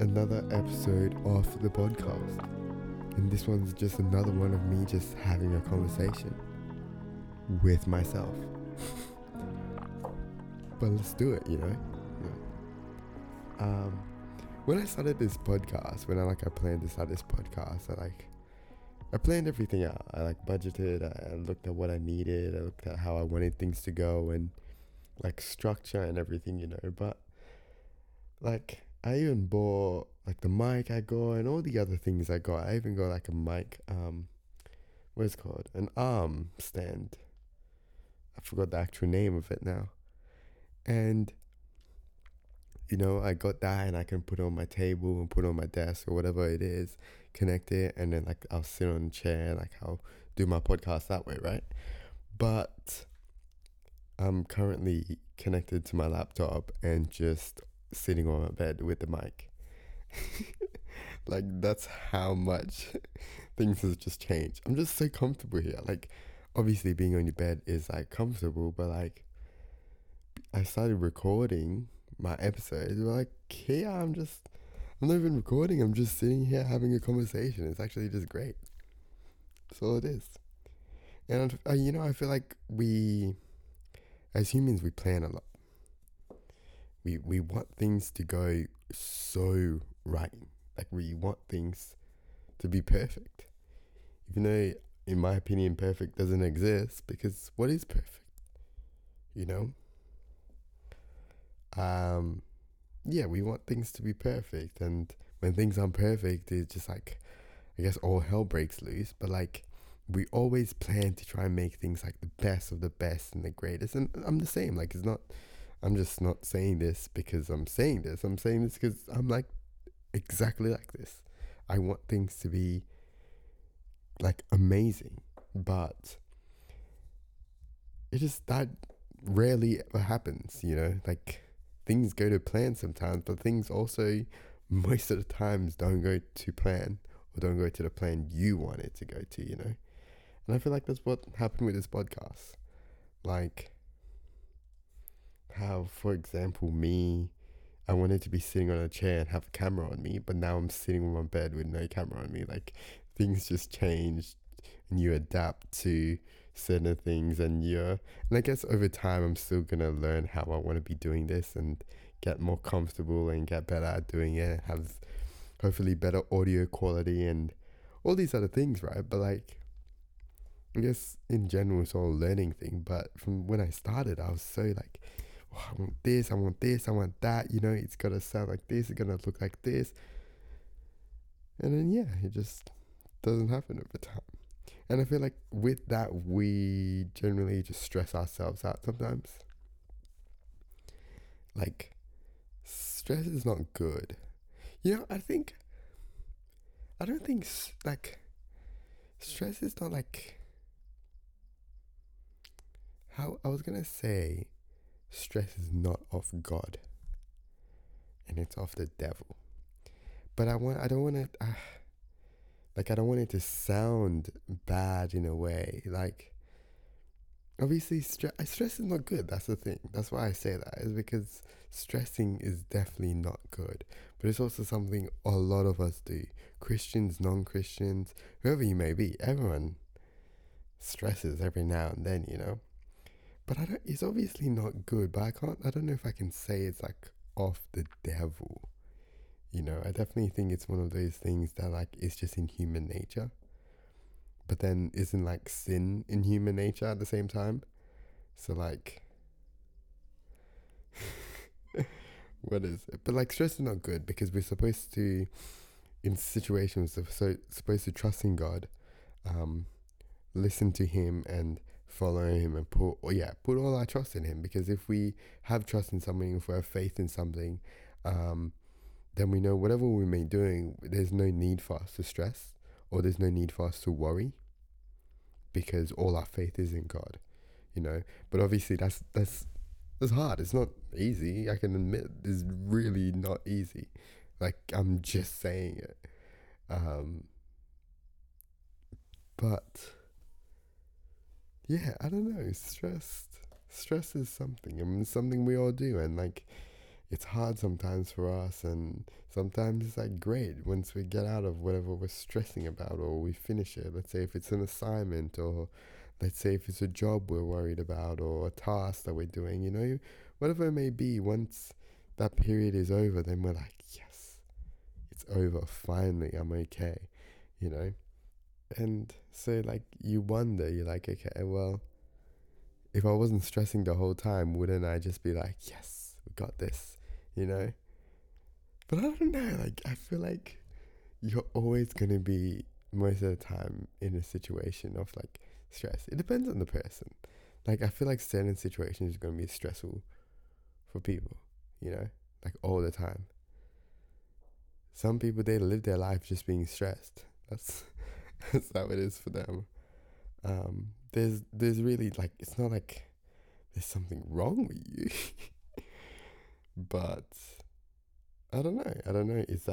another episode of the podcast, and this one's just another one of me just having a conversation with myself. But let's do it, you know. Yeah. When I started this podcast, I planned to start this podcast, I planned everything out. I budgeted. I looked at what I needed. I looked at how I wanted things to go and structure and everything, you know. But I even bought the mic I got and all the other things I got. I even got a mic, what's it called? An arm stand. I forgot the actual name of it now. And, you know, I got that and I can put it on my table and put it on my desk or whatever it is, connect it, and then I'll sit on a chair, I'll do my podcast that way, right? But I'm currently connected to my laptop and just sitting on my bed with the mic. That's how much things has just changed. I'm just so comfortable here. Obviously being on your bed is comfortable, but I started recording my episodes. I'm not even recording. I'm just sitting here having a conversation. It's actually just great. That's all it is. And I feel like we, as humans, we plan a lot. We want things to go so right. We want things to be perfect. Even though, in my opinion, perfect doesn't exist, because what is perfect? You know? Yeah, we want things to be perfect, and when things aren't perfect, it's just I guess all hell breaks loose. But we always plan to try and make things the best of the best and the greatest. And I'm the same. I'm just not saying this because I'm saying this. I'm saying this because I'm exactly like this. I want things to be amazing, but it just that rarely ever happens, you know. Things go to plan sometimes, but things also most of the times don't go to plan, or don't go to the plan you want it to go to, you know. And I feel like that's what happened with this podcast. How, for example, I wanted to be sitting on a chair and have a camera on me, but now I'm sitting on my bed with no camera on me. Things just change, and you adapt to certain things, and I guess over time I'm still gonna learn how I want to be doing this and get more comfortable and get better at doing it, have hopefully better audio quality and all these other things, right? But I guess in general it's all a learning thing. But from when I started, I was so oh, I want this, I want this, I want that, you know, it's gotta sound like this, it's gonna look like this, and then it just doesn't happen over time. And I feel like with that, we generally just stress ourselves out sometimes. Stress is not good. You know, I don't think, stress is not how I was going to say, stress is not of God, and it's of the devil. But I don't want it to sound bad in a way. Obviously, stress is not good. That's the thing. That's why I say that, is because stressing is definitely not good. But it's also something a lot of us do. Christians, non-Christians, whoever you may be, everyone stresses every now and then, you know. But it's obviously not good, but I don't know if I can say it's of the devil. You know, I definitely think it's one of those things that it's just in human nature. But then isn't sin in human nature at the same time? So what is it? But stress is not good, because we're supposed to, in situations, supposed to trust in God, listen to him and follow him, and put all our trust in him. Because if we have trust in something, if we have faith in something, then we know whatever we may be doing, there's no need for us to stress, or there's no need for us to worry, because all our faith is in God, you know. But obviously that's hard. It's not easy. I can admit it's really not easy. I'm just saying it. But yeah, I don't know. Stress is something. I mean, it's something we all do, and it's hard sometimes for us, and sometimes it's like great once we get out of whatever we're stressing about, or we finish it. Let's say if it's an assignment, or let's say if it's a job we're worried about, or a task that we're doing, you know, whatever it may be, once that period is over, then we're like, yes, it's over, finally, I'm okay, you know. And so like you wonder, you're like, okay, well, if I wasn't stressing the whole time, wouldn't I just be like, yes, we got this, you know? But I don't know, like I feel like you're always going to be most of the time in a situation of like stress. It depends on the person. Like I feel like certain situations are going to be stressful for people, you know, like all the time. Some people, they live their life just being stressed. That's how it is for them. There's really like, it's not like there's something wrong with you, but I don't know. Is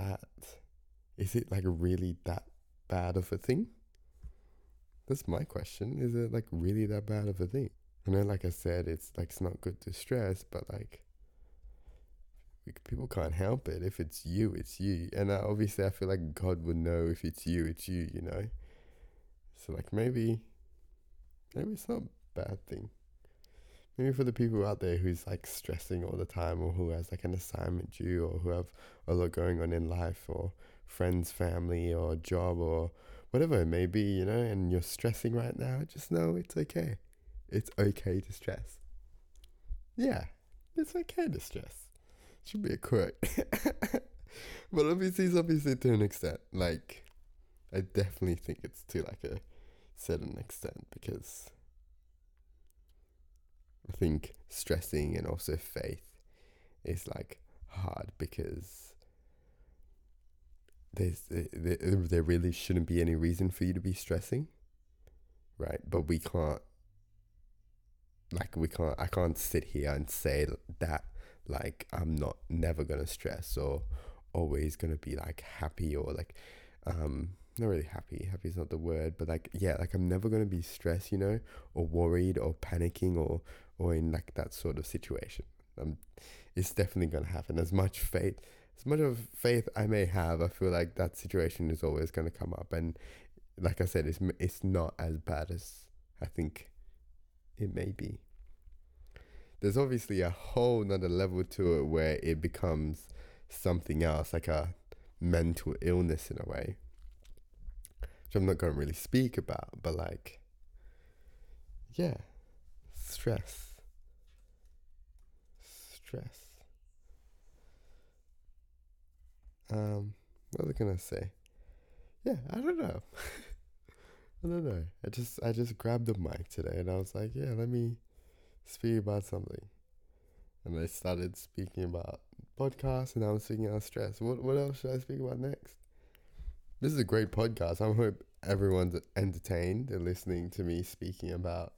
it like really that bad of a thing? That's my question. Is it like really that bad of a thing? I know, like I said, it's like, it's not good to stress, but like people can't help it. If it's you, it's you. And obviously I feel like God would know if it's you, you know? So like maybe it's not a bad thing. Maybe for the people out there who's like stressing all the time, or who has like an assignment due, or who have a lot going on in life, or friends, family, or job, or whatever it may be, you know, and you're stressing right now, just know it's okay. It's okay to stress. Yeah, it's okay to stress. Should be a quote. But obviously it's obviously to an extent. Like I definitely think it's to like a certain extent, because I think stressing and also faith is like hard, because there really shouldn't be any reason for you to be stressing, right? But I can't sit here and say that like I'm never gonna stress, or always gonna be like happy, or like not really happy is not the word, but like, yeah, like I'm never going to be stressed, you know, or worried, or panicking, or in like that sort of situation. It's definitely going to happen. As much faith I may have, I feel like that situation is always going to come up. And like I said, it's not as bad as I think it may be. There's obviously a whole nother level to it where it becomes something else, like a mental illness in a way, which I'm not going to really speak about, but like, yeah, stress. What was I going to say? Yeah, I don't know. I just grabbed the mic today and I was like, yeah, let me speak about something. And I started speaking about podcasts, and I was speaking about stress. What else should I speak about next? This is a great podcast. I hope everyone's entertained and listening to me speaking about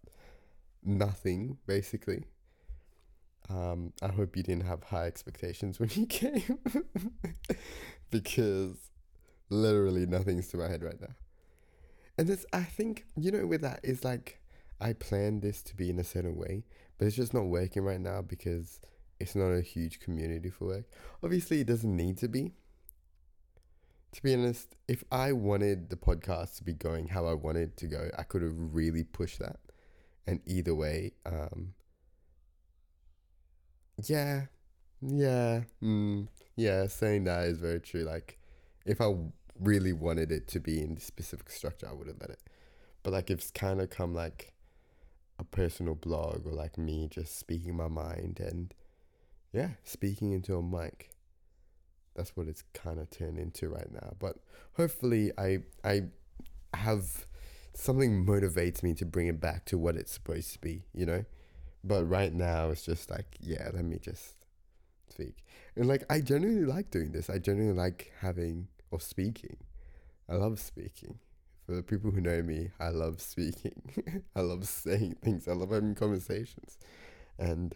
nothing, basically. I hope you didn't have high expectations when you came, because literally nothing's to my head right now. And this, I think, you know, with that is like, I planned this to be in a certain way, but it's just not working right now because it's not a huge community for work. Obviously, it doesn't need to be. To be honest, if I wanted the podcast to be going how I wanted to go, I could have really pushed that. And either way, saying that is very true. Like, if I really wanted it to be in this specific structure, I would have let it. But like, it's kind of come like a personal blog, or like me just speaking my mind and, yeah, speaking into a mic. That's what it's kind of turned into right now. But hopefully I have something motivates me to bring it back to what it's supposed to be, you know? But right now it's just like, yeah, let me just speak. And like, I genuinely like doing this. I genuinely like speaking. I love speaking. For the people who know me, I love speaking. I love saying things. I love having conversations. And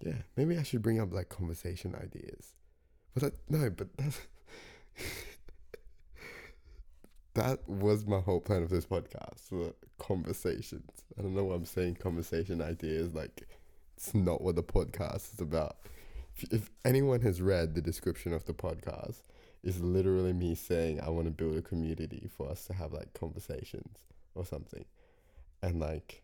yeah, maybe I should bring up like conversation ideas. That was my whole plan of this podcast, the conversations. I don't know why I'm saying conversation ideas, like it's not what the podcast is about. if anyone has read the description of the podcast, it's literally me saying I want to build a community for us to have like conversations or something. And like,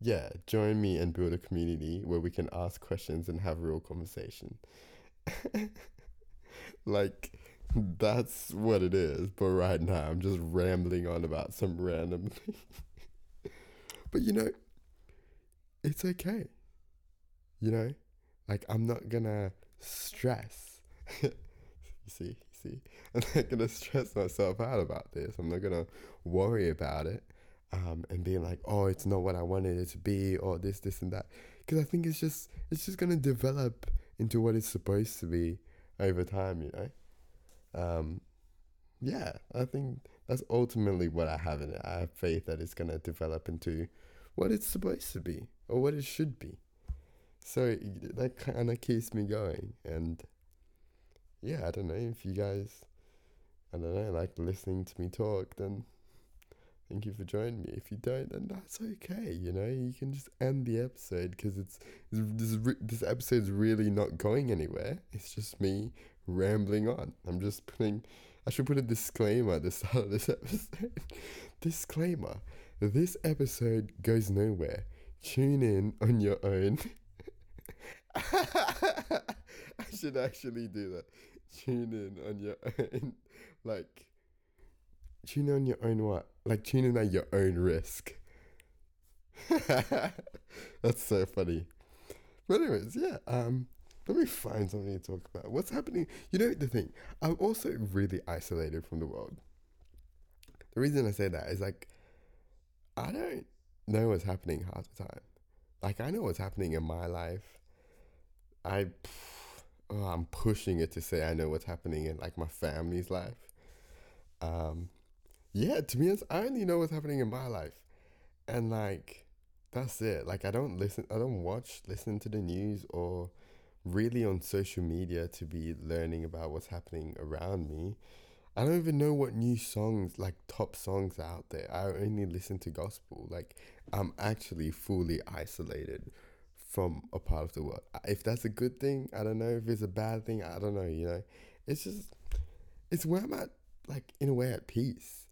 yeah, join me and build a community where we can ask questions and have real conversation. Like, that's what it is. But right now I'm just rambling on about some random thing. But you know, it's okay. You know, like I'm not gonna stress. You see, I'm not gonna stress myself out about this. I'm not gonna worry about it and being like, oh, it's not what I wanted it to be, or this and that. Because I think it's just gonna develop into what it's supposed to be over time, you know. Yeah, I think that's ultimately what I have in it. I have faith that it's gonna develop into what it's supposed to be or what it should be. So that kind of keeps me going. And yeah, I don't know if you guys, like listening to me talk, then thank you for joining me. If you don't, then that's okay. You know, you can just end the episode because this episode's really not going anywhere. It's just me rambling on. I should put a disclaimer at the start of this episode. Disclaimer: this episode goes nowhere. Tune in on your own. I should actually do that. Tune in on your own. Like, tune in on your own what? Like, tune in at your own risk. That's so funny. But anyways, yeah. Let me find something to talk about. What's happening? You know the thing. I'm also really isolated from the world. The reason I say that is like, I don't know what's happening half the time. Like, I know what's happening in my life. I'm pushing it to say I know what's happening in like my family's life. Yeah, to be honest, I only know what's happening in my life, and like that's it. Like, I don't listen to the news or really on social media to be learning about what's happening around me. I don't even know what new songs, like top songs out there. I only listen to gospel. Like, I'm actually fully isolated from a part of the world. If that's a good thing, I don't know. If it's a bad thing, I don't know, you know. It's where I'm at, like, in a way at peace.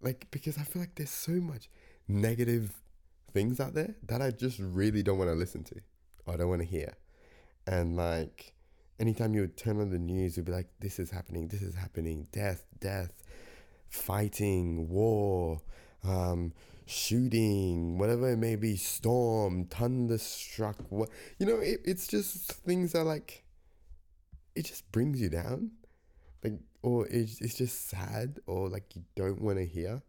Like, because I feel like there's so much negative things out there that I just really don't want to listen to or don't want to hear. And like, anytime you would turn on the news, you'd be like, this is happening, death, fighting, war, shooting, whatever it may be, storm, thunderstruck, what, you know, it's just things that like, it just brings you down, like, or it's just sad, or like you don't want to hear.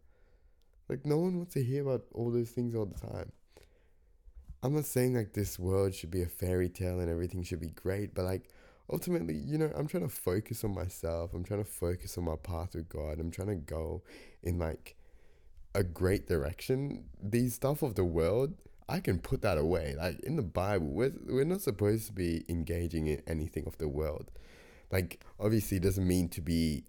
Like, no one wants to hear about all those things all the time. I'm not saying like this world should be a fairy tale and everything should be great, but like, ultimately, you know, I'm trying to focus on myself. I'm trying to focus on my path with God. I'm trying to go in like a great direction. These stuff of the world, I can put that away. Like in the Bible, we're not supposed to be engaging in anything of the world. Like, obviously it doesn't mean to be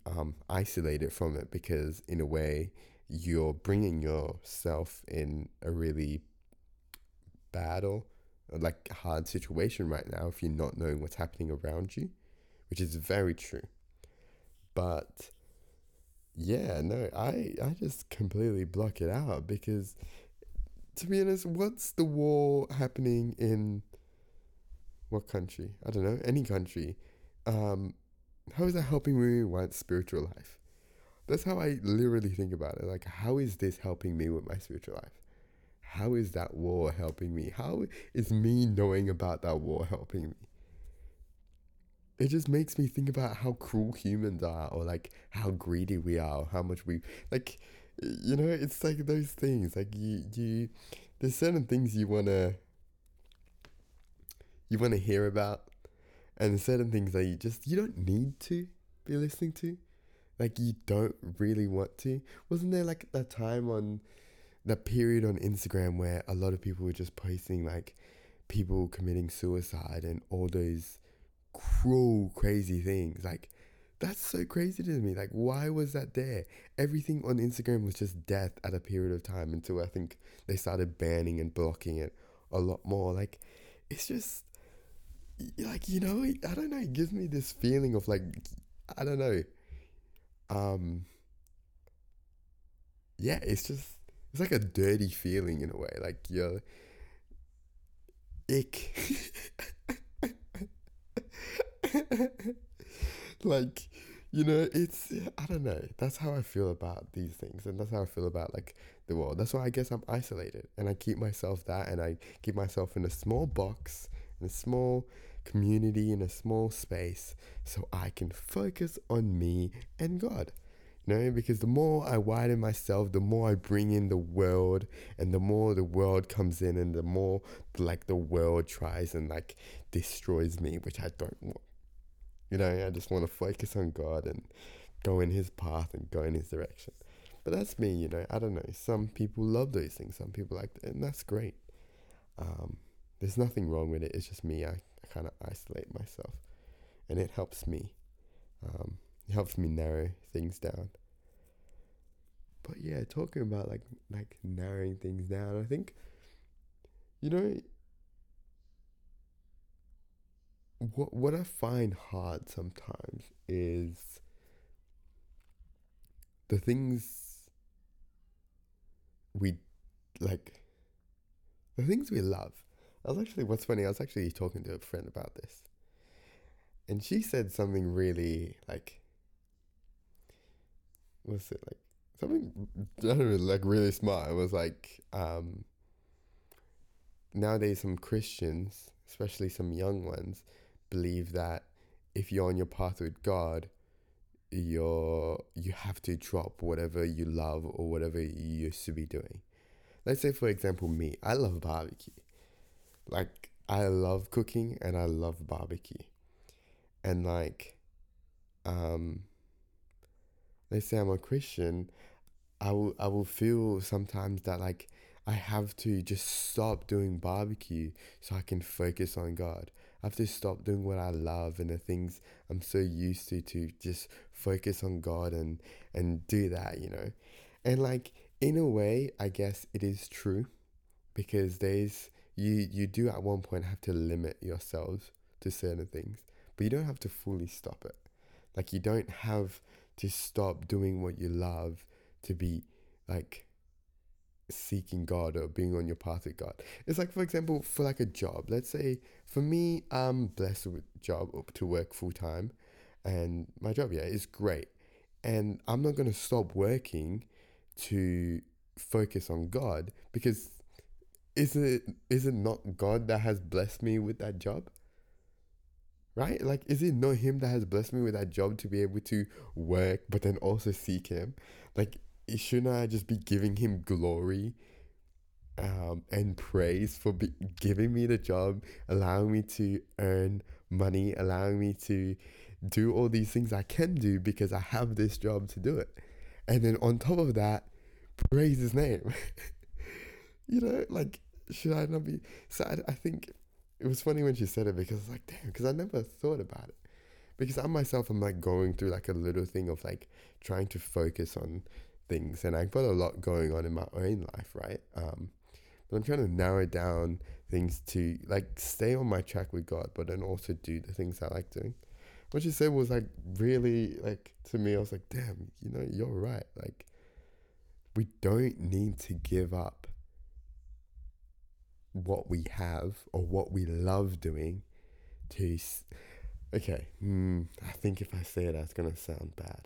isolated from it, because in a way you're bringing yourself in a really bad or like hard situation right now if you're not knowing what's happening around you, which is very true. But yeah, no, I just completely block it out, because to be honest, what's the war happening in what country? I don't know, any country. How is that helping me with my spiritual life? That's how I literally think about it. Like, how is this helping me with my spiritual life? How is that war helping me? How is me knowing about that war helping me? It just makes me think about how cruel humans are, or like how greedy we are, or how much we like, you know, it's like those things. Like you there's certain things you wanna hear about, and certain things that you don't need to be listening to. Like, you don't really want to. Wasn't there like that time on that period on Instagram where a lot of people were just posting like people committing suicide and all those cruel, crazy things? Like, that's so crazy to me. Like, why was that there? Everything on Instagram was just death at a period of time, until I think they started banning and blocking it a lot more. Like, it's just, like, you know, I don't know, it gives me this feeling of like, I don't know. Yeah, it's just, it's like a dirty feeling in a way. Like, you're, ick. Like, you know, it's, I don't know. That's how I feel about these things. And that's how I feel about like the world. That's why I guess I'm isolated. And I keep myself that, and I keep myself in a small box, in a small community, in a small space, so I can focus on me and God. You know, because the more I widen myself, the more I bring in the world, and the more the world comes in, and the more like the world tries and like destroys me, which I don't want. You know, I just want to focus on God and go in his path and go in his direction. But that's me, you know, I don't know. Some people love those things. Some people like that, and that's great. There's nothing wrong with it. It's just me. I kind of isolate myself, and it helps me. It helps me narrow things down. But yeah, talking about like narrowing things down, I think, you know, what I find hard sometimes is the things we like, the things we love. I was actually, what's funny, I was actually talking to a friend about this, and she said something really like, what's it like? Something, I don't know, like really smart. It was like, nowadays some Christians, especially some young ones, believe that if you're on your path with God, you have to drop whatever you love or whatever you used to be doing. Let's say, for example, me. I love barbecue. Like, I love cooking and I love barbecue. And like, let's say I'm a Christian, I will feel sometimes that like I have to just stop doing barbecue so I can focus on God. I have to stop doing what I love and the things I'm so used to just focus on God and do that, you know. And like, in a way, I guess it is true, because there's you do at one point have to limit yourselves to certain things, but you don't have to fully stop it. Like, you don't have to stop doing what you love to be like seeking God or being on your path with God. It's like, for example, for like a job, let's say for me, I'm blessed with a job to work full time, and my job, yeah, is great. And I'm not going to stop working to focus on God, because is it not God that has blessed me with that job? Right? Like, is it not him that has blessed me with that job to be able to work, but then also seek him? Like, shouldn't I just be giving him glory and praise for giving me the job, allowing me to earn money, allowing me to do all these things I can do because I have this job to do it? And then on top of that, praise his name. You know, like, should I not be... So I think... It was funny when she said it, because I was like, damn, because I never thought about it. Because I myself am like going through like a little thing of like trying to focus on things, and I've got a lot going on in my own life, right? But I'm trying to narrow down things to like stay on my track with God, but then also do the things I like doing. What she said was like really like, to me, I was like, damn, you know, you're right. Like, we don't need to give up what we have or what we love doing to I think if I say it, that's gonna sound bad,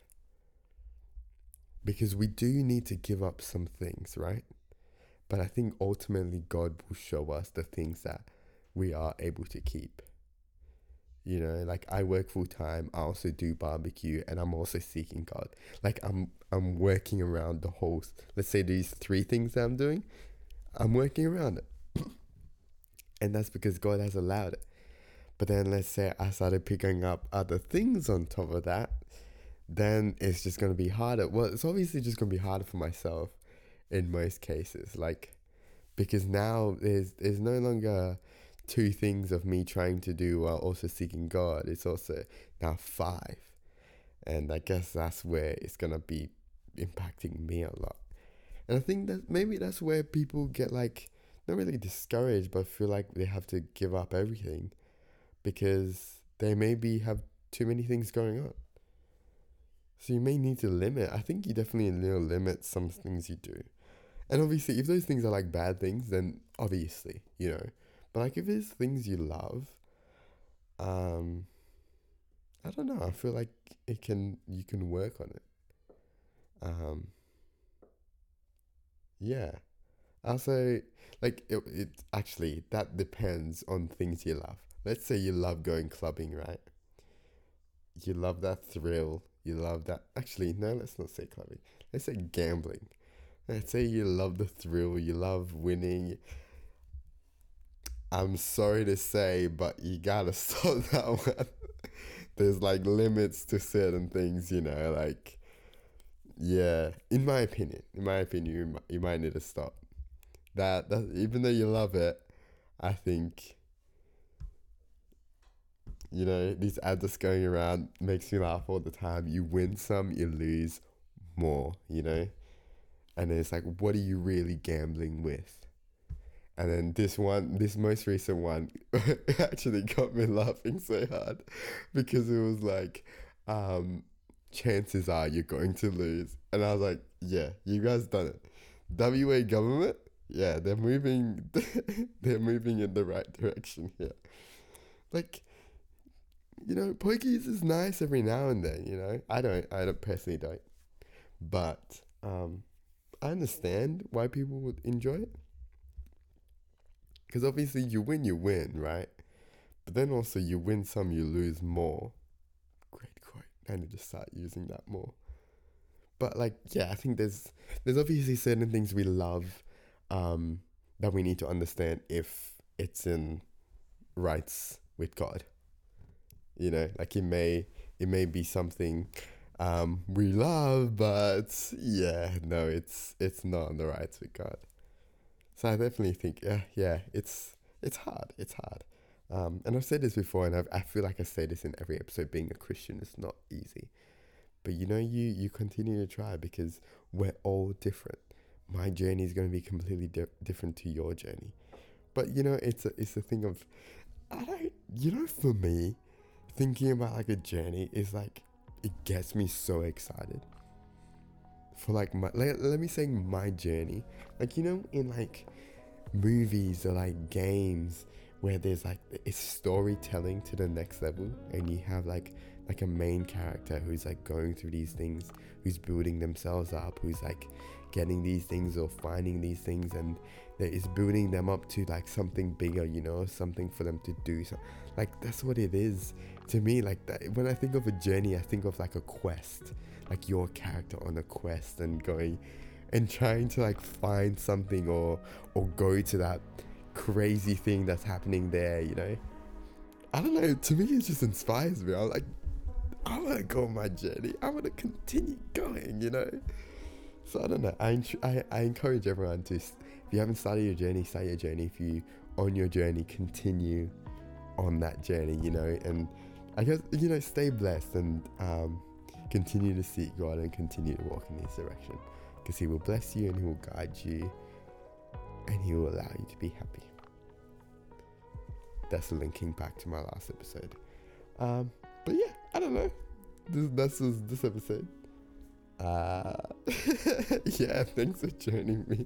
because we do need to give up some things, right? But I think ultimately God will show us the things that we are able to keep. You know, like, I work full time, I also do barbecue, and I'm also seeking God. Like, I'm working around the whole, let's say these three things that I'm doing, I'm working around it. And that's because God has allowed it. But then let's say I started picking up other things on top of that, then it's just going to be harder. Well, it's obviously just going to be harder for myself in most cases. Like, because now there's no longer two things of me trying to do while also seeking God. It's also now five. And I guess that's where it's going to be impacting me a lot. And I think that maybe that's where people get like, not really discouraged, but feel like they have to give up everything, because they maybe have too many things going on. So you may need to limit. I think you definitely need to limit some things you do. And obviously, if those things are like bad things, then obviously, you know. But like if there's things you love, I don't know. I feel like you can work on it. Yeah. Also, like it actually, that depends on things you love. Let's say you love going clubbing, right? You love that thrill. You love that. Actually, no, let's not say clubbing. Let's say gambling. Let's say you love the thrill. You love winning. I'm sorry to say, but you gotta stop that one. There's like limits to certain things, you know, like, yeah, in my opinion, you might need to stop that. Even though you love it, I think, you know, these ads that's going around makes me laugh all the time. You win some, you lose more, you know, and it's like, what are you really gambling with? And then this most recent one actually got me laughing so hard because it was like, chances are you're going to lose. And I was like, yeah, you guys done it. WA government, yeah, they're moving in the right direction here. Like, you know, pokies is nice every now and then, you know. I personally don't. But I understand why people would enjoy it. Because obviously you win, right? But then also you win some, you lose more. Great quote. I need to start using that more. But like, yeah, I think there's obviously certain things we love that we need to understand if it's in rights with God. You know, like it may be something we love, but yeah, no, it's not in the rights with God. So I definitely think, yeah, it's hard. And I've said this before, and I feel like I say this in every episode, being a Christian is not easy. But you know, you continue to try because we're all different. My journey is going to be completely different to your journey. But you know, it's a thing of, for me, thinking about like a journey is like, it gets me so excited. For like let me say my journey, like, you know, in like movies or like games where there's like, it's storytelling to the next level, and you have like a main character who's like going through these things, who's building themselves up, who's like getting these things or finding these things, and that is building them up to like something bigger, you know, something for them to do. So like, that's what it is to me. Like that, when I think of a journey, I think of like a quest, like your character on a quest and going and trying to like find something or go to that crazy thing that's happening there, you know. I don't know, to me it just inspires me. I'm like, I want to go on my journey, I want to continue going, you know. So I don't know, I encourage everyone to, if you haven't started your journey, start your journey. If you're on your journey, continue on that journey, you know. And I guess, you know, stay blessed and continue to seek God and continue to walk in His direction, because He will bless you and He will guide you and He will allow you to be happy. That's linking back to my last episode. But yeah, I don't know. This was this episode. Yeah, thanks for joining me.